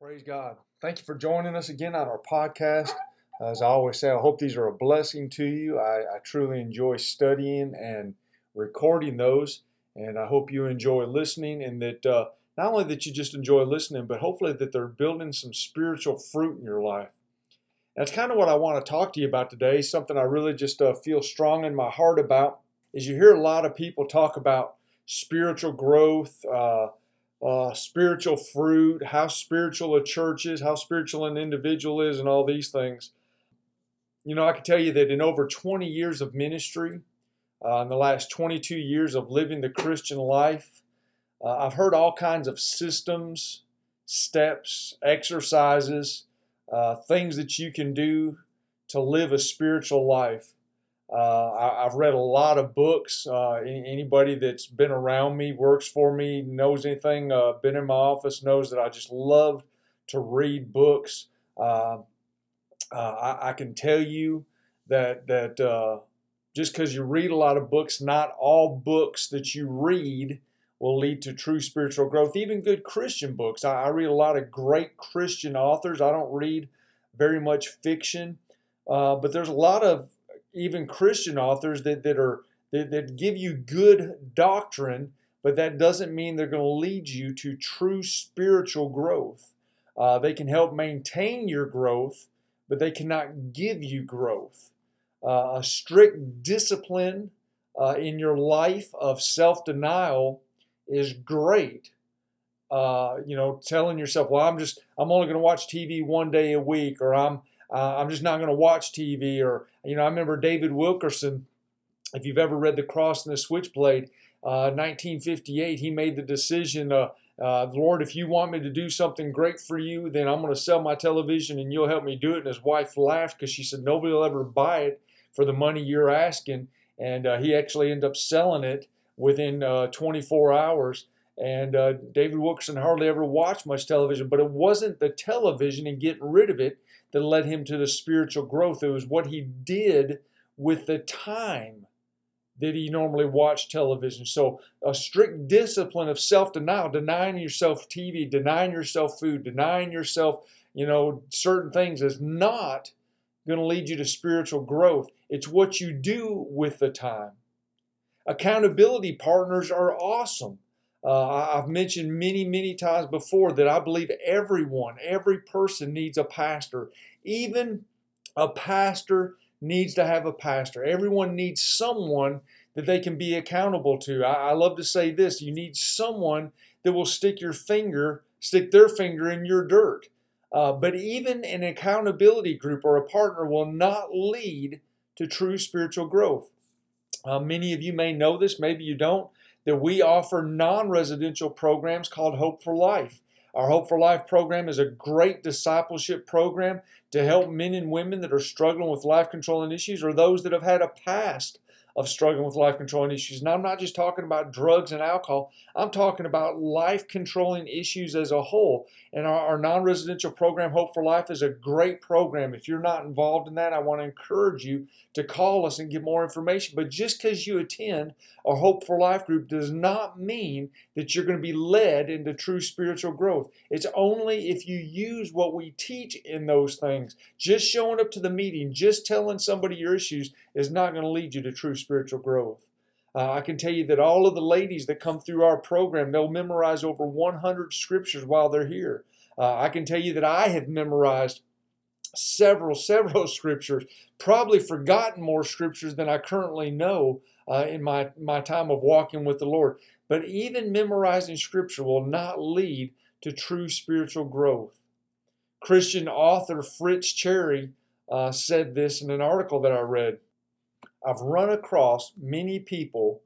Praise God. Thank you for joining us again on our podcast. As I always say, I hope these are a blessing to you. I truly enjoy studying and recording those, and I hope you enjoy listening, and that not only that you just enjoy listening, but hopefully that they're building some spiritual fruit in your life. That's kind of what I want to talk to you about today, something I really just feel strong in my heart about, is you hear a lot of people talk about spiritual growth, spiritual fruit, how spiritual a church is, how spiritual an individual is, and all these things. You know, I can tell you that in over 20 years of ministry, in the last 22 years of living the Christian life, I've heard all kinds of systems, steps, exercises, things that you can do to live a spiritual life. I've read a lot of books. Anybody that's been around me, works for me, knows anything, been in my office, knows that I just love to read books. I can tell you that just because you read a lot of books, not all books that you read will lead to true spiritual growth, even good Christian books. I read a lot of great Christian authors. I don't read very much fiction, but there's a lot of even Christian authors that give you good doctrine, but that doesn't mean they're going to lead you to true spiritual growth. They can help maintain your growth, but they cannot give you growth. A strict discipline in your life of self-denial is great. Telling yourself, well, I'm only going to watch TV one day a week, or I'm just not going to watch TV. Or, you know, I remember David Wilkerson, if you've ever read The Cross and the Switchblade, 1958, he made the decision, Lord, if you want me to do something great for you, then I'm going to sell my television and you'll help me do it. And his wife laughed because she said, nobody will ever buy it for the money you're asking. And he actually ended up selling it within 24 hours. And David Wilkerson hardly ever watched much television, but it wasn't the television and getting rid of it that led him to the spiritual growth. It was what he did with the time that he normally watched television. So a strict discipline of self-denial, denying yourself TV, denying yourself food, denying yourself, certain things, is not going to lead you to spiritual growth. It's what you do with the time. Accountability partners are awesome. I've mentioned many, many times before that I believe every person needs a pastor. Even a pastor needs to have a pastor. Everyone needs someone that they can be accountable to. I love to say this: you need someone that will stick their finger in your dirt. But even an accountability group or a partner will not lead to true spiritual growth. Many of you may know this, maybe you don't, that we offer non-residential programs called Hope for Life. Our Hope for Life program is a great discipleship program to help men and women that are struggling with life-controlling issues, or those that have had a past of struggling with life-controlling issues. And I'm not just talking about drugs and alcohol. I'm talking about life-controlling issues as a whole. And our non-residential program, Hope for Life, is a great program. If you're not involved in that, I want to encourage you to call us and get more information. But just because you attend a Hope for Life group does not mean that you're going to be led into true spiritual growth. It's only if you use what we teach in those things. Just showing up to the meeting, just telling somebody your issues, is not going to lead you to true spiritual growth. I can tell you that all of the ladies that come through our program, they'll memorize over 100 scriptures while they're here. I can tell you that I have memorized several scriptures, probably forgotten more scriptures than I currently know in my time of walking with the Lord. But even memorizing scripture will not lead to true spiritual growth. Christian author Fritz Cherry said this in an article that I read. I've run across many people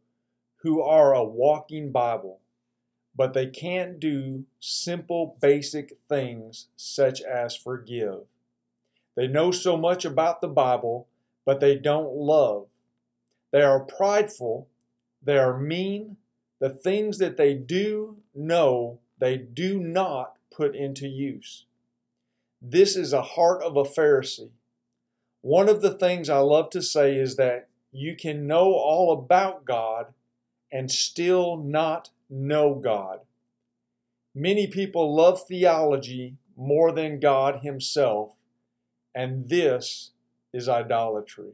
who are a walking Bible, but they can't do simple, basic things such as forgive. They know so much about the Bible, but they don't love. They are prideful. They are mean. The things that they do know, they do not put into use. This is the heart of a Pharisee. One of the things I love to say is that you can know all about God and still not know God. Many people love theology more than God himself, and this is idolatry.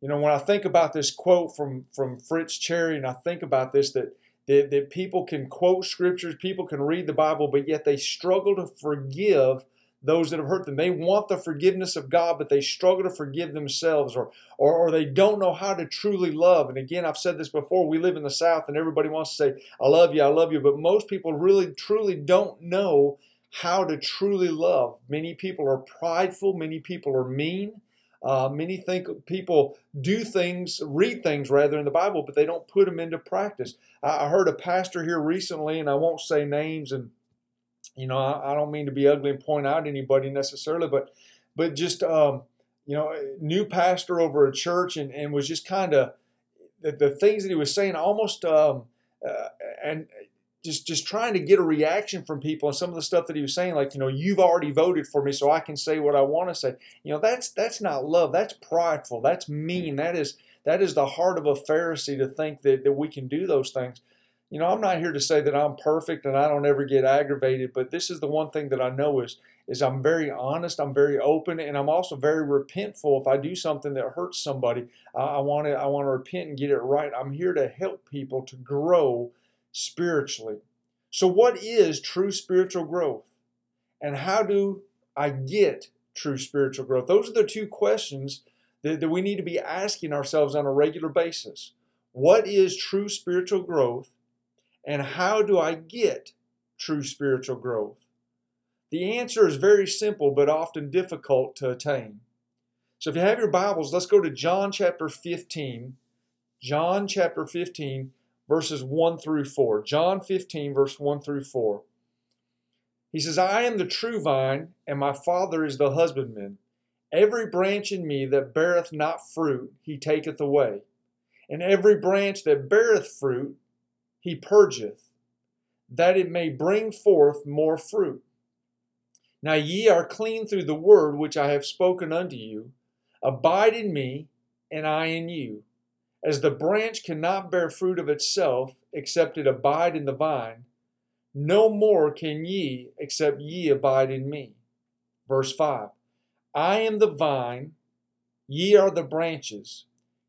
You know, when I think about this quote from Fritz Cherry, and I think about this, that people can quote scriptures, people can read the Bible, but yet they struggle to forgive those that have hurt them. They want the forgiveness of God, but they struggle to forgive themselves, or they don't know how to truly love. And again, I've said this before, we live in the South and everybody wants to say, I love you, but most people really, truly don't know how to truly love. Many people are prideful, many people are mean. Many think people do things, read things rather in the Bible, but they don't put them into practice. I heard a pastor here recently, and I won't say names, and you know, I don't mean to be ugly and point out anybody necessarily, but just you know, new pastor over a church, and was just kind of the things that he was saying almost and. Just trying to get a reaction from people, and some of the stuff that he was saying, like, you know, you've already voted for me, so I can say what I want to say. You know, that's not love. That's prideful. That's mean. That is the heart of a Pharisee, to think that we can do those things. You know, I'm not here to say that I'm perfect and I don't ever get aggravated, but this is the one thing that I know is I'm very honest, I'm very open, and I'm also very repentful. If I do something that hurts somebody, I want to repent and get it right. I'm here to help people to grow spiritually. So what is true spiritual growth? And how do I get true spiritual growth? Those are the two questions that we need to be asking ourselves on a regular basis. What is true spiritual growth? And how do I get true spiritual growth? The answer is very simple, but often difficult to attain. So if you have your Bibles, let's go to John chapter 15. John chapter 15. Verses 1 through 4. John 15, verse 1 through 4. He says, I am the true vine, and my Father is the husbandman. Every branch in me that beareth not fruit, he taketh away. And every branch that beareth fruit, he purgeth, that it may bring forth more fruit. Now ye are clean through the word which I have spoken unto you. Abide in me, and I in you. As the branch cannot bear fruit of itself, except it abide in the vine, no more can ye, except ye abide in me. Verse 5, I am the vine, ye are the branches.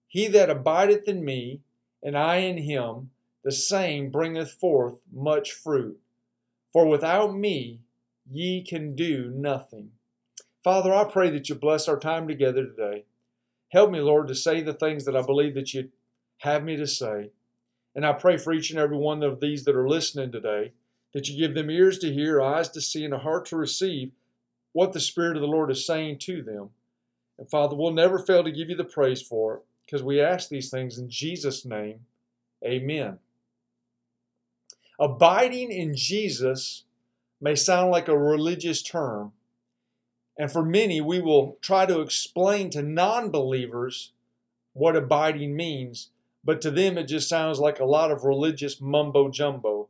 He that abideth in me, and I in him, the same bringeth forth much fruit. For without me ye can do nothing. Father, I pray that you bless our time together today. Help me, Lord, to say the things that I believe that you have me to say. And I pray for each and every one of these that are listening today, that you give them ears to hear, eyes to see, and a heart to receive what the Spirit of the Lord is saying to them. And Father, we'll never fail to give you the praise for it, because we ask these things in Jesus' name. Amen. Abiding in Jesus may sound like a religious term. And for many, we will try to explain to non-believers what abiding means, but to them it just sounds like a lot of religious mumbo-jumbo.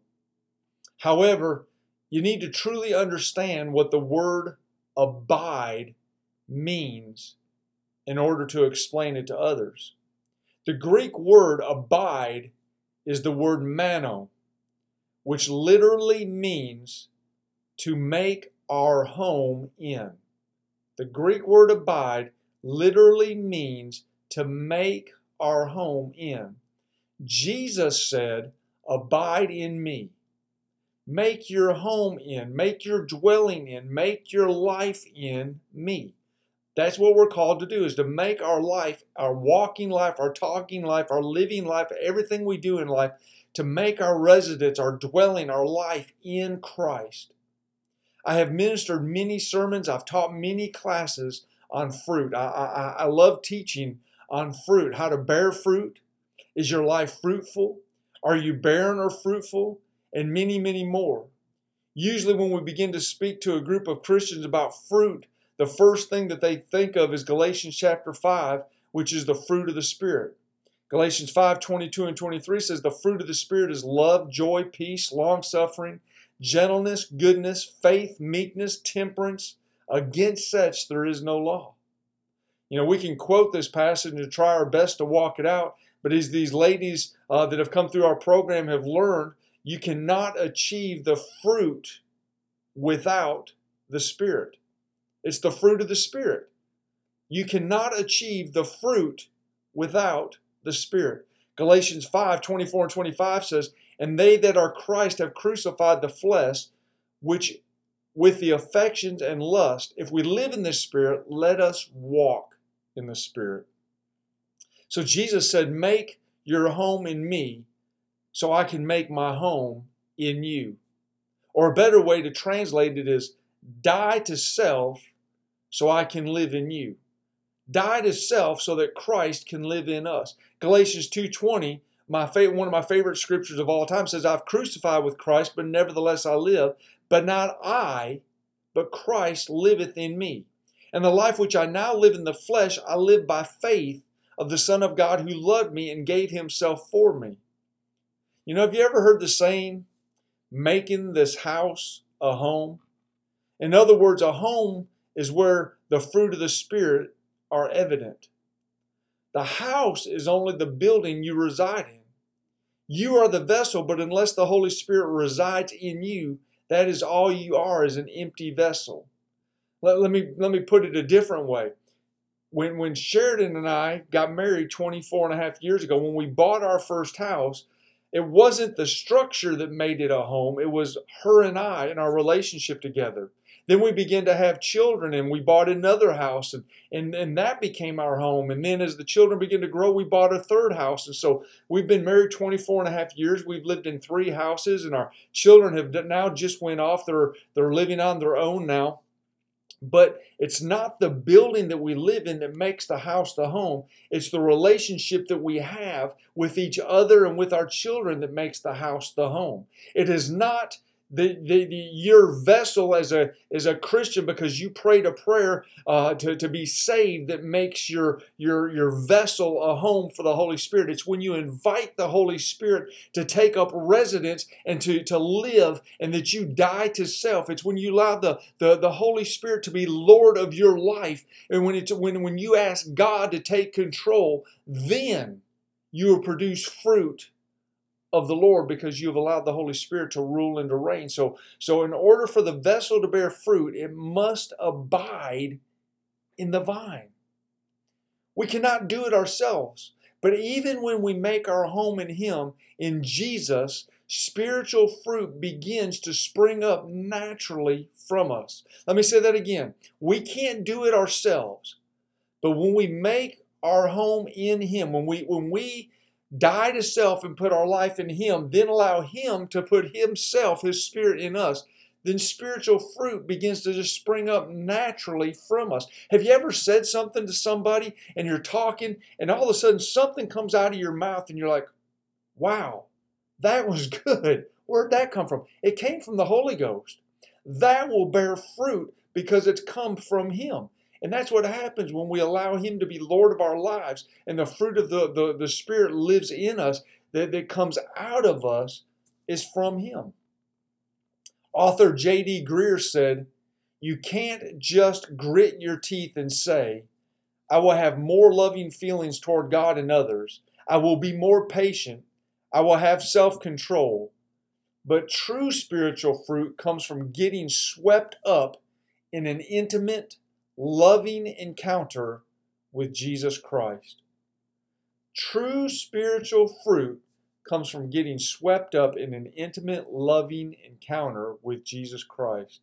However, you need to truly understand what the word abide means in order to explain it to others. The Greek word abide is the word mano, which literally means to make our home in. The Greek word abide literally means to make our home in. Jesus said, abide in me. Make your home in, make your dwelling in, make your life in me. That's what we're called to do, is to make our life, our walking life, our talking life, our living life, everything we do in life, to make our residence, our dwelling, our life in Christ. I have ministered many sermons. I've taught many classes on fruit. I love teaching on fruit, how to bear fruit. Is your life fruitful? Are you barren or fruitful? And many, many more. Usually when we begin to speak to a group of Christians about fruit, the first thing that they think of is Galatians chapter 5, which is the fruit of the Spirit. Galatians 5:22 and 23 says, the fruit of the Spirit is love, joy, peace, long-suffering, gentleness, goodness, faith, meekness, temperance. Against such there is no law. You know, we can quote this passage and try our best to walk it out, but as these ladies that have come through our program have learned, you cannot achieve the fruit without the Spirit. It's the fruit of the Spirit. You cannot achieve the fruit without the Spirit. Galatians 5:24 and 25 says, "And they that are Christ have crucified the flesh, which with the affections and lust. If we live in the Spirit, let us walk in the Spirit." So Jesus said, "Make your home in me so I can make my home in you." Or a better way to translate it is, die to self so I can live in you. Die to self so that Christ can live in us. Galatians 2:20, one of my favorite scriptures of all time, says, "I've crucified with Christ, but nevertheless I live. But not I, but Christ liveth in me. And the life which I now live in the flesh, I live by faith of the Son of God who loved me and gave himself for me." You know, have you ever heard the saying, making this house a home? In other words, a home is where the fruit of the Spirit are evident. The house is only the building you reside in. You are the vessel, but unless the Holy Spirit resides in you, that is all you are, is an empty vessel. Let me put it a different way. When Sheridan and I got married 24 and a half years ago, when we bought our first house, it wasn't the structure that made it a home. It was her and I and our relationship together. Then we began to have children, and we bought another house, and that became our home. And then as the children began to grow, we bought a third house. And so we've been married 24 and a half years. We've lived in three houses, and our children have now just went off. They're living on their own now. But it's not the building that we live in that makes the house the home. It's the relationship that we have with each other and with our children that makes the house the home. It is not your vessel as a Christian because you prayed a prayer to be saved that makes your vessel a home for the Holy Spirit. It's when you invite the Holy Spirit to take up residence and to live, and that you die to self. It's when you allow the Holy Spirit to be Lord of your life, and when you ask God to take control, then you will produce fruit of the Lord, because you have allowed the Holy Spirit to rule and to reign. So in order for the vessel to bear fruit, it must abide in the vine. We cannot do it ourselves. But even when we make our home in Him, in Jesus, spiritual fruit begins to spring up naturally from us. Let me say that again. We can't do it ourselves. But when we make our home in Him, when we die to self and put our life in Him, then allow Him to put Himself, His Spirit, in us, then spiritual fruit begins to just spring up naturally from us. Have you ever said something to somebody and you're talking and all of a sudden something comes out of your mouth and you're like, wow, that was good. Where'd that come from? It came from the Holy Ghost. That will bear fruit because it's come from Him. And that's what happens when we allow Him to be Lord of our lives, and the fruit of the Spirit lives in us, that comes out of us is from Him. Author J.D. Greear said, "You can't just grit your teeth and say, I will have more loving feelings toward God and others. I will be more patient. I will have self-control." But true spiritual fruit comes from getting swept up in an intimate, loving encounter with Jesus Christ. True spiritual fruit comes from getting swept up in an intimate, loving encounter with Jesus Christ.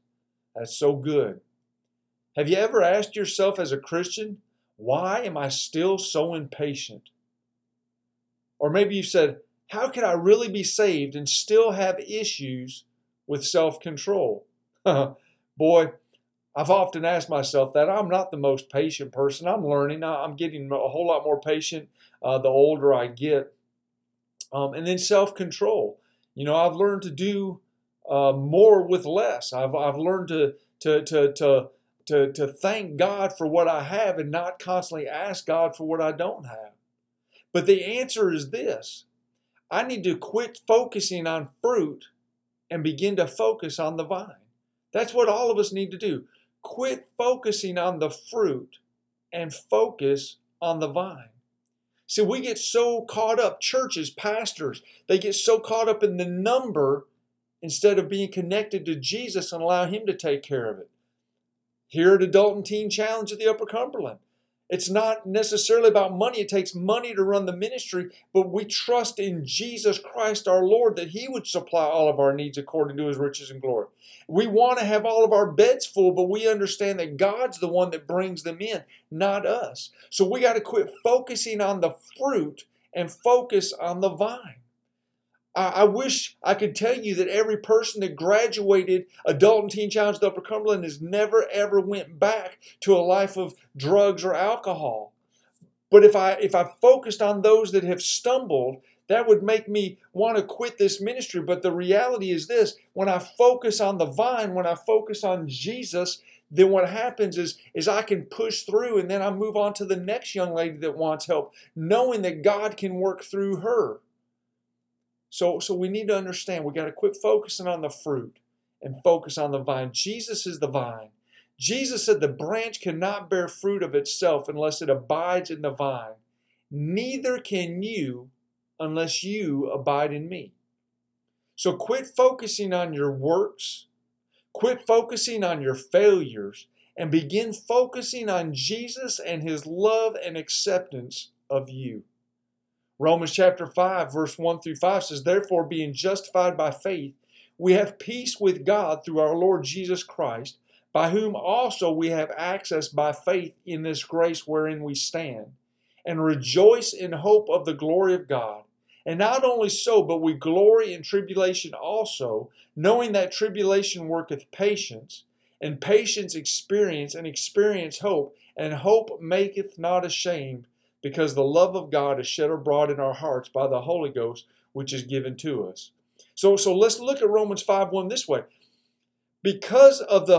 That's so good. Have you ever asked yourself as a Christian, why am I still so impatient? Or maybe you said, how could I really be saved and still have issues with self-control? Boy, I've often asked myself that. I'm not the most patient person. I'm learning. I'm getting a whole lot more patient the older I get. And then self-control. You know, I've learned to do more with less. I've learned to thank God for what I have and not constantly ask God for what I don't have. But the answer is this. I need to quit focusing on fruit and begin to focus on the vine. That's what all of us need to do. Quit focusing on the fruit and focus on the vine. See, we get so caught up, churches, pastors, they get so caught up in the number instead of being connected to Jesus and allow Him to take care of it. Here at Adult and Teen Challenge at the Upper Cumberland, it's not necessarily about money. It takes money to run the ministry, but we trust in Jesus Christ our Lord that He would supply all of our needs according to His riches and glory. We want to have all of our beds full, but we understand that God's the one that brings them in, not us. So we got to quit focusing on the fruit and focus on the vine. I wish I could tell you that every person that graduated Adult and Teen Challenge at the Upper Cumberland has never, ever went back to a life of drugs or alcohol. But if I focused on those that have stumbled, that would make me want to quit this ministry. But the reality is this: when I focus on the vine, when I focus on Jesus, then what happens is I can push through, and then I move on to the next young lady that wants help, knowing that God can work through her. So we need to understand, we got to quit focusing on the fruit and focus on the vine. Jesus is the vine. Jesus said the branch cannot bear fruit of itself unless it abides in the vine. Neither can you unless you abide in me. So quit focusing on your works. Quit focusing on your failures and begin focusing on Jesus and His love and acceptance of you. Romans chapter 5, verse 1 through 5 says, "Therefore, being justified by faith, we have peace with God through our Lord Jesus Christ, by whom also we have access by faith in this grace wherein we stand, and rejoice in hope of the glory of God. And not only so, but we glory in tribulation also, knowing that tribulation worketh patience, and patience experience, and experience hope, and hope maketh not ashamed, because the love of God is shed abroad in our hearts by the Holy Ghost, which is given to us." So let's look at Romans 5:1 this way. Because of the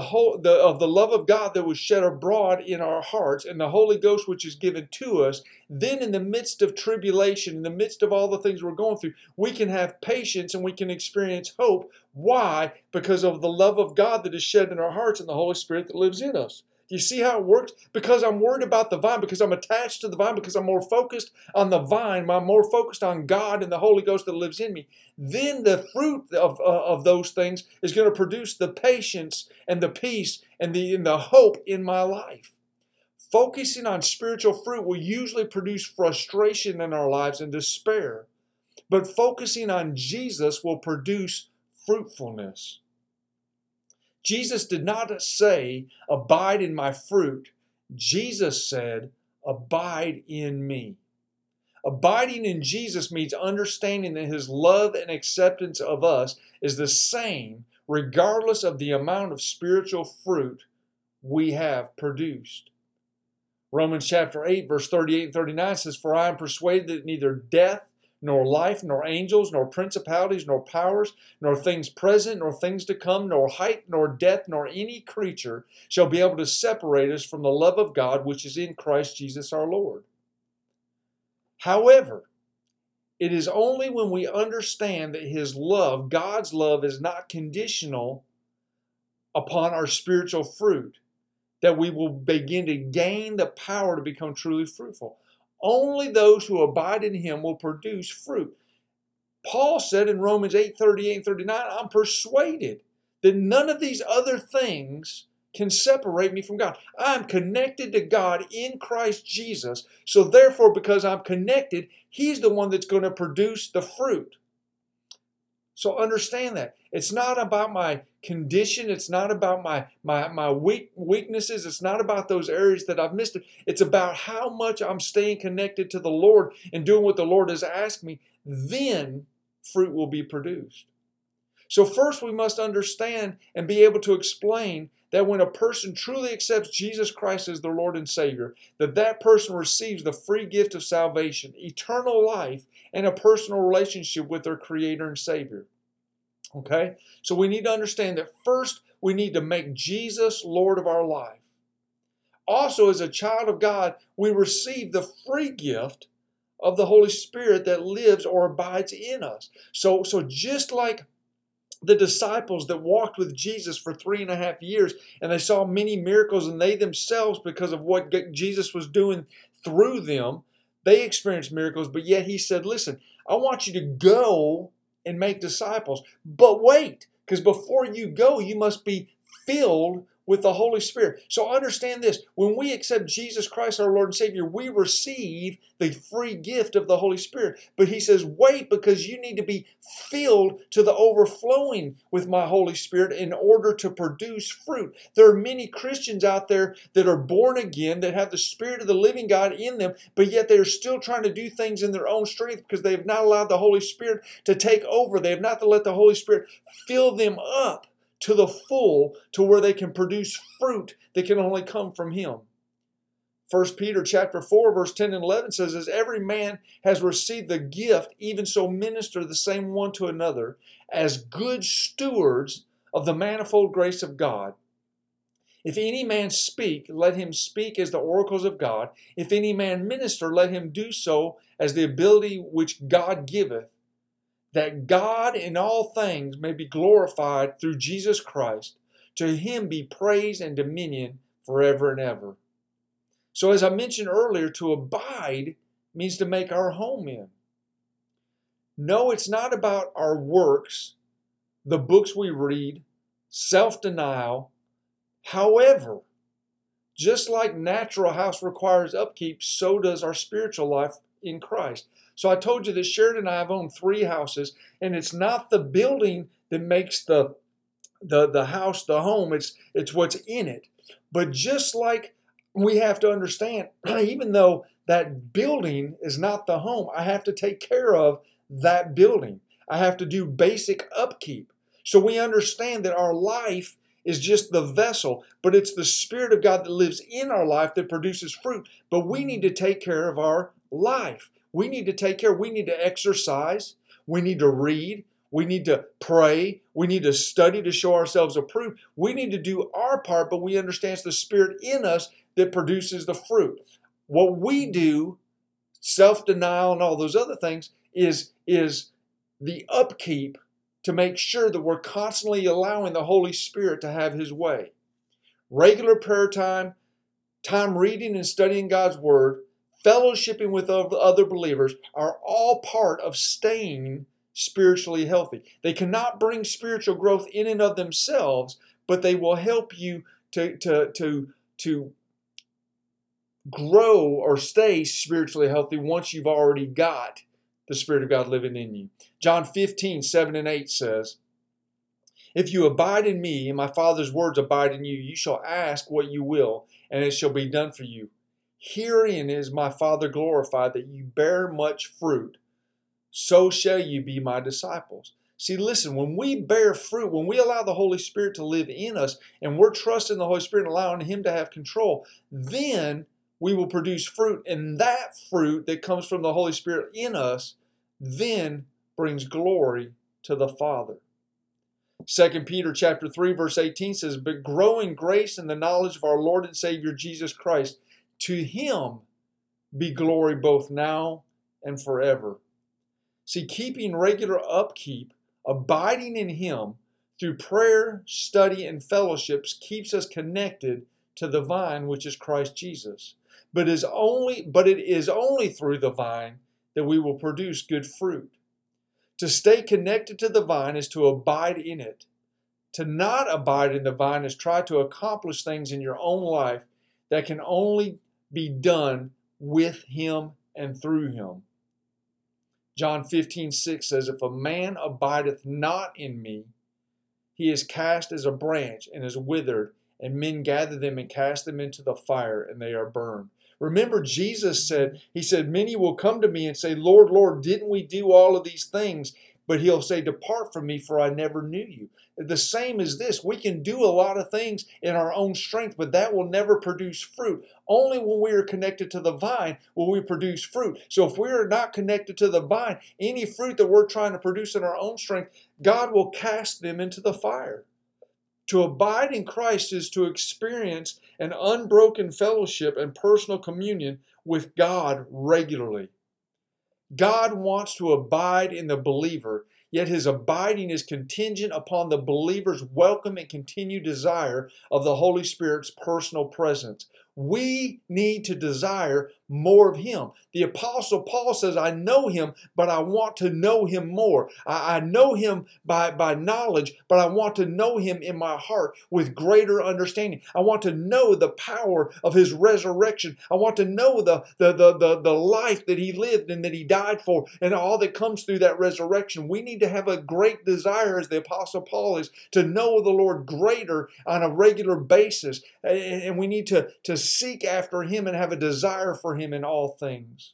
love of God that was shed abroad in our hearts and the Holy Ghost which is given to us, then in the midst of tribulation, in the midst of all the things we're going through, we can have patience and we can experience hope. Why? Because of the love of God that is shed in our hearts and the Holy Spirit that lives in us. You see how it works? Because I'm worried about the vine, because I'm attached to the vine, because I'm more focused on the vine, I'm more focused on God and the Holy Ghost that lives in me, then the fruit of those things is going to produce the patience and the peace and the hope in my life. Focusing on spiritual fruit will usually produce frustration in our lives and despair, but focusing on Jesus will produce fruitfulness. Jesus did not say, "Abide in my fruit." Jesus said, "Abide in me." Abiding in Jesus means understanding that His love and acceptance of us is the same regardless of the amount of spiritual fruit we have produced. Romans chapter 8, verse 38 and 39 says, "For I am persuaded that neither death, nor life, nor angels, nor principalities, nor powers, nor things present, nor things to come, nor height, nor depth, nor any creature shall be able to separate us from the love of God which is in Christ Jesus our Lord." However, it is only when we understand that His love, God's love, is not conditional upon our spiritual fruit, that we will begin to gain the power to become truly fruitful. Only those who abide in Him will produce fruit. Paul said in Romans 8, 38 and 39, "I'm persuaded that none of these other things can separate me from God." I'm connected to God in Christ Jesus. So therefore, because I'm connected, He's the one that's going to produce the fruit. So understand that. It's not about my condition. It's not about my weaknesses. It's not about those areas that I've missed it. It's about how much I'm staying connected to the Lord and doing what the Lord has asked me. Then fruit will be produced. So first we must understand and be able to explain that when a person truly accepts Jesus Christ as their Lord and Savior, that person receives the free gift of salvation, eternal life, and a personal relationship with their Creator and Savior. Okay? So we need to understand that first we need to make Jesus Lord of our life. Also, as a child of God, we receive the free gift of the Holy Spirit that lives or abides in us. So just like the disciples that walked with Jesus for 3.5 years, and they saw many miracles, and they themselves, because of what Jesus was doing through them, they experienced miracles, but yet He said, "Listen, I want you to go and make disciples. But wait, Because before you go, you must be filled with the Holy Spirit. So understand this. When we accept Jesus Christ, our Lord and Savior, we receive the free gift of the Holy Spirit. But He says, wait, because you need to be filled to the overflowing with my Holy Spirit in order to produce fruit. There are many Christians out there that are born again, that have the Spirit of the living God in them, but yet they are still trying to do things in their own strength because they have not allowed the Holy Spirit to take over. They have not let the Holy Spirit fill them up to the full, to where they can produce fruit that can only come from Him. 1 Peter chapter 4, verse 10 and 11 says, as every man has received the gift, even so minister the same one to another, as good stewards of the manifold grace of God. If any man speak, let him speak as the oracles of God. If any man minister, let him do so as the ability which God giveth, that God in all things may be glorified through Jesus Christ. To Him be praise and dominion forever and ever. So as I mentioned earlier, to abide means to make our home in. No, it's not about our works, the books we read, self-denial. However, just like natural house requires upkeep, so does our spiritual life in Christ. So I told you that Sheridan and I have owned three houses, and it's not the building that makes the house the home. It's what's in it. But just like we have to understand, even though that building is not the home, I have to take care of that building. I have to do basic upkeep. So we understand that our life is just the vessel, but it's the Spirit of God that lives in our life that produces fruit. But we need to take care of our life. We need to take care. We need to exercise. We need to read. We need to pray. We need to study to show ourselves approved. We need to do our part, but we understand it's the Spirit in us that produces the fruit. What we do, self-denial and all those other things, is the upkeep to make sure that we're constantly allowing the Holy Spirit to have His way. Regular prayer time reading and studying God's Word, fellowshipping with other believers are all part of staying spiritually healthy. They cannot bring spiritual growth in and of themselves, but they will help you to grow or stay spiritually healthy once you've already got the Spirit of God living in you. John 15, 7 and 8 says, if you abide in me and my Father's words abide in you, you shall ask what you will, and it shall be done for you. Herein is my Father glorified, that you bear much fruit, so shall you be my disciples. See, listen, when we bear fruit, when we allow the Holy Spirit to live in us, and we're trusting the Holy Spirit and allowing Him to have control, then we will produce fruit, and that fruit that comes from the Holy Spirit in us then brings glory to the Father. 2 Peter chapter 3, verse 18 says, but grow in grace and the knowledge of our Lord and Savior Jesus Christ. To Him be glory both now and forever. See, keeping regular upkeep, abiding in Him through prayer, study, and fellowships keeps us connected to the vine, which is Christ Jesus. But it is only through the vine that we will produce good fruit. To stay connected to the vine is to abide in it. To not abide in the vine is try to accomplish things in your own life that can only be done with Him and through Him. John 15:6 says, if a man abideth not in me, he is cast as a branch and is withered, and men gather them and cast them into the fire, and they are burned. Remember, Jesus said, He said, many will come to me and say, Lord, Lord, didn't we do all of these things? But He'll say, depart from me, for I never knew you. The same as this. We can do a lot of things in our own strength, but that will never produce fruit. Only when we are connected to the vine will we produce fruit. So if we are not connected to the vine, any fruit that we're trying to produce in our own strength, God will cast them into the fire. To abide in Christ is to experience an unbroken fellowship and personal communion with God regularly. God wants to abide in the believer, yet His abiding is contingent upon the believer's welcome and continued desire of the Holy Spirit's personal presence. We need to desire more of him. The Apostle Paul says, I know him, but I want to know him more. I know him by knowledge, but I want to know him in my heart with greater understanding. I want to know the power of his resurrection. I want to know the life that he lived and that he died for and all that comes through that resurrection. We need to have a great desire, as the Apostle Paul is, to know the Lord greater on a regular basis. And we need to seek after him and have a desire for him in all things.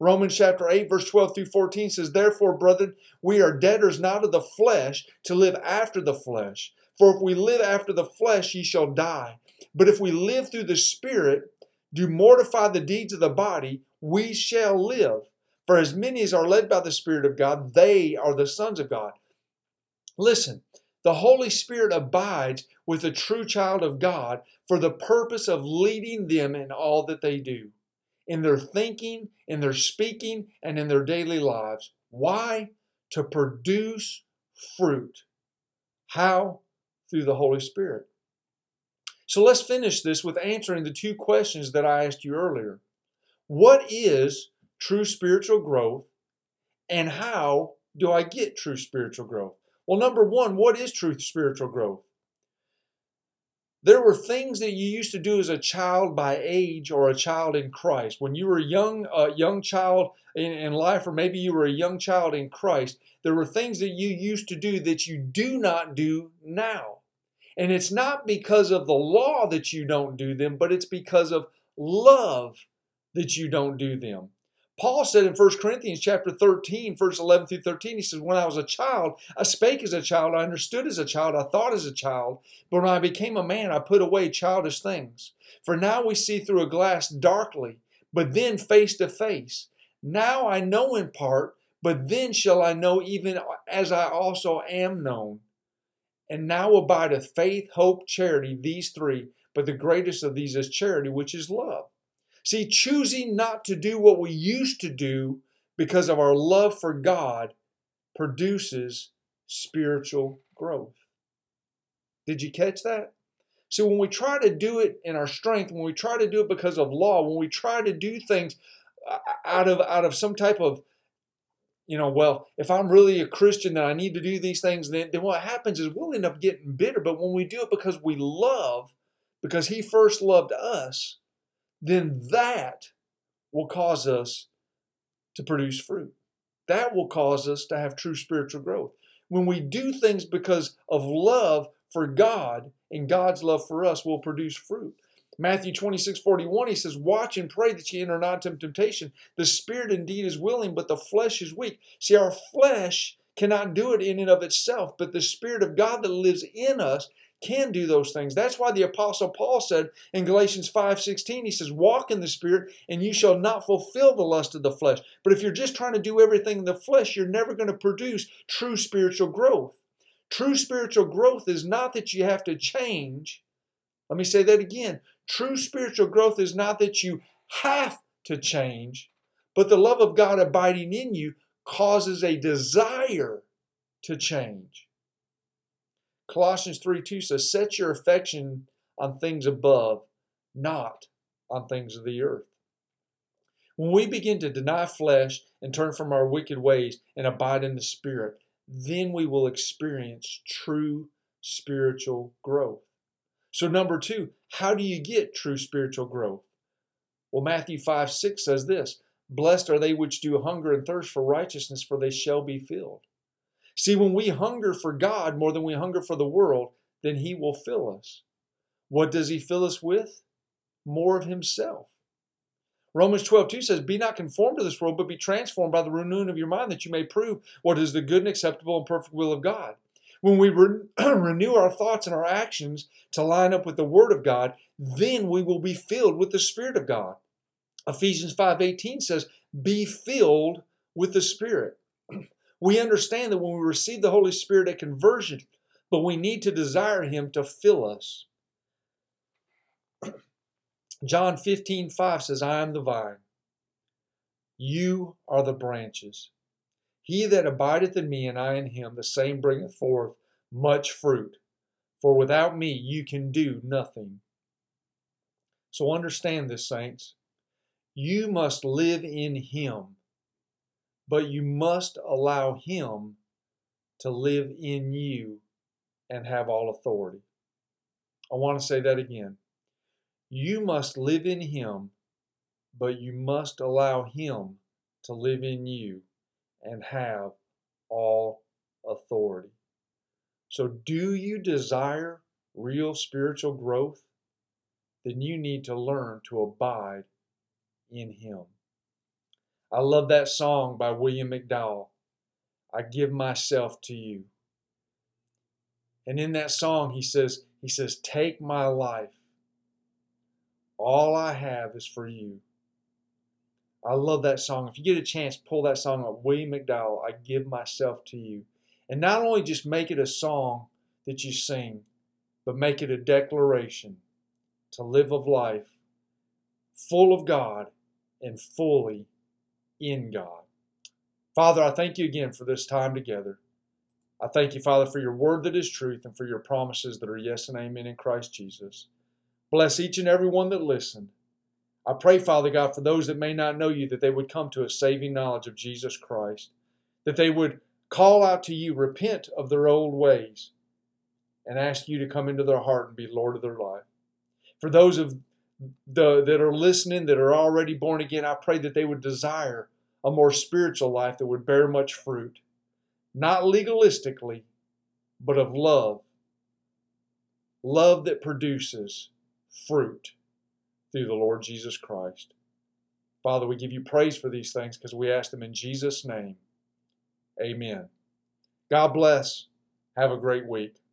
Romans chapter 8, verse 12 through 14 says, Therefore, brethren, we are debtors not of the flesh to live after the flesh. For if we live after the flesh, ye shall die. But if we live through the Spirit, do mortify the deeds of the body, we shall live. For as many as are led by the Spirit of God, they are the sons of God. Listen, the Holy Spirit abides with the true child of God for the purpose of leading them in all that they do, in their thinking, in their speaking, and in their daily lives. Why? To produce fruit. How? Through the Holy Spirit. So let's finish this with answering the two questions that I asked you earlier. What is true spiritual growth, and how do I get true spiritual growth? Well, number one, what is true spiritual growth? There were things that you used to do as a child by age or a child in Christ. When you were a young child in life, or maybe you were a young child in Christ, there were things that you used to do that you do not do now. And it's not because of the law that you don't do them, but it's because of love that you don't do them. Paul said in 1 Corinthians chapter 13, verse 11 through 13, he says, When I was a child, I spake as a child, I understood as a child, I thought as a child. But when I became a man, I put away childish things. For now we see through a glass darkly, but then face to face. Now I know in part, but then shall I know even as I also am known. And now abideth faith, hope, charity, these three. But the greatest of these is charity, which is love. See, choosing not to do what we used to do because of our love for God produces spiritual growth. Did you catch that? So when we try to do it in our strength, when we try to do it because of law, when we try to do things out of some type of, well, if I'm really a Christian, then I need to do these things, then what happens is we'll end up getting bitter. But when we do it because we love, because He first loved us, then that will cause us to produce fruit. That will cause us to have true spiritual growth. When we do things because of love for God and God's love for us, will produce fruit. Matthew 26:41, he says, Watch and pray that ye enter not into temptation. The spirit indeed is willing, but the flesh is weak. See, our flesh cannot do it in and of itself, but the Spirit of God that lives in us can do those things. That's why the Apostle Paul said in Galatians 5:16, he says, Walk in the Spirit, and you shall not fulfill the lust of the flesh. But if you're just trying to do everything in the flesh, you're never going to produce true spiritual growth. True spiritual growth is not that you have to change. Let me say that again. True spiritual growth is not that you have to change, but the love of God abiding in you causes a desire to change. Colossians 3:2 says, Set your affection on things above, not on things of the earth. When we begin to deny flesh and turn from our wicked ways and abide in the Spirit, then we will experience true spiritual growth. So number two, how do you get true spiritual growth? Well, Matthew 5:6 says this, Blessed are they which do hunger and thirst for righteousness, for they shall be filled. See, when we hunger for God more than we hunger for the world, then He will fill us. What does He fill us with? More of Himself. Romans 12:2 says, Be not conformed to this world, but be transformed by the renewing of your mind, that you may prove what is the good and acceptable and perfect will of God. When we renew our thoughts and our actions to line up with the Word of God, then we will be filled with the Spirit of God. Ephesians 5:18 says, Be filled with the Spirit. We understand that when we receive the Holy Spirit at conversion, but we need to desire Him to fill us. John 15:5 says, I am the vine, you are the branches. He that abideth in me and I in him, the same bringeth forth much fruit. For without me you can do nothing. So understand this, saints. You must live in Him, but you must allow Him to live in you and have all authority. I want to say that again. You must live in Him, but you must allow Him to live in you and have all authority. So do you desire real spiritual growth? Then you need to learn to abide in Him. I love that song by William McDowell, "I Give Myself to You." And in that song he says, "Take my life. All I have is for you." I love that song. If you get a chance, pull that song up. William McDowell, "I Give Myself to You." And not only just make it a song that you sing, but make it a declaration to live a life full of God and fully in God. Father, I thank you again for this time together. I thank you, Father, for your word that is truth and for your promises that are yes and amen in Christ Jesus. Bless each and every one that listened. I pray, Father God, for those that may not know you, that they would come to a saving knowledge of Jesus Christ, that they would call out to you, repent of their old ways, and ask you to come into their heart and be Lord of their life. For those of that are listening, that are already born again, I pray that they would desire a more spiritual life that would bear much fruit, not legalistically, but of love. Love that produces fruit through the Lord Jesus Christ. Father, we give you praise for these things because we ask them in Jesus' name. Amen. God bless. Have a great week.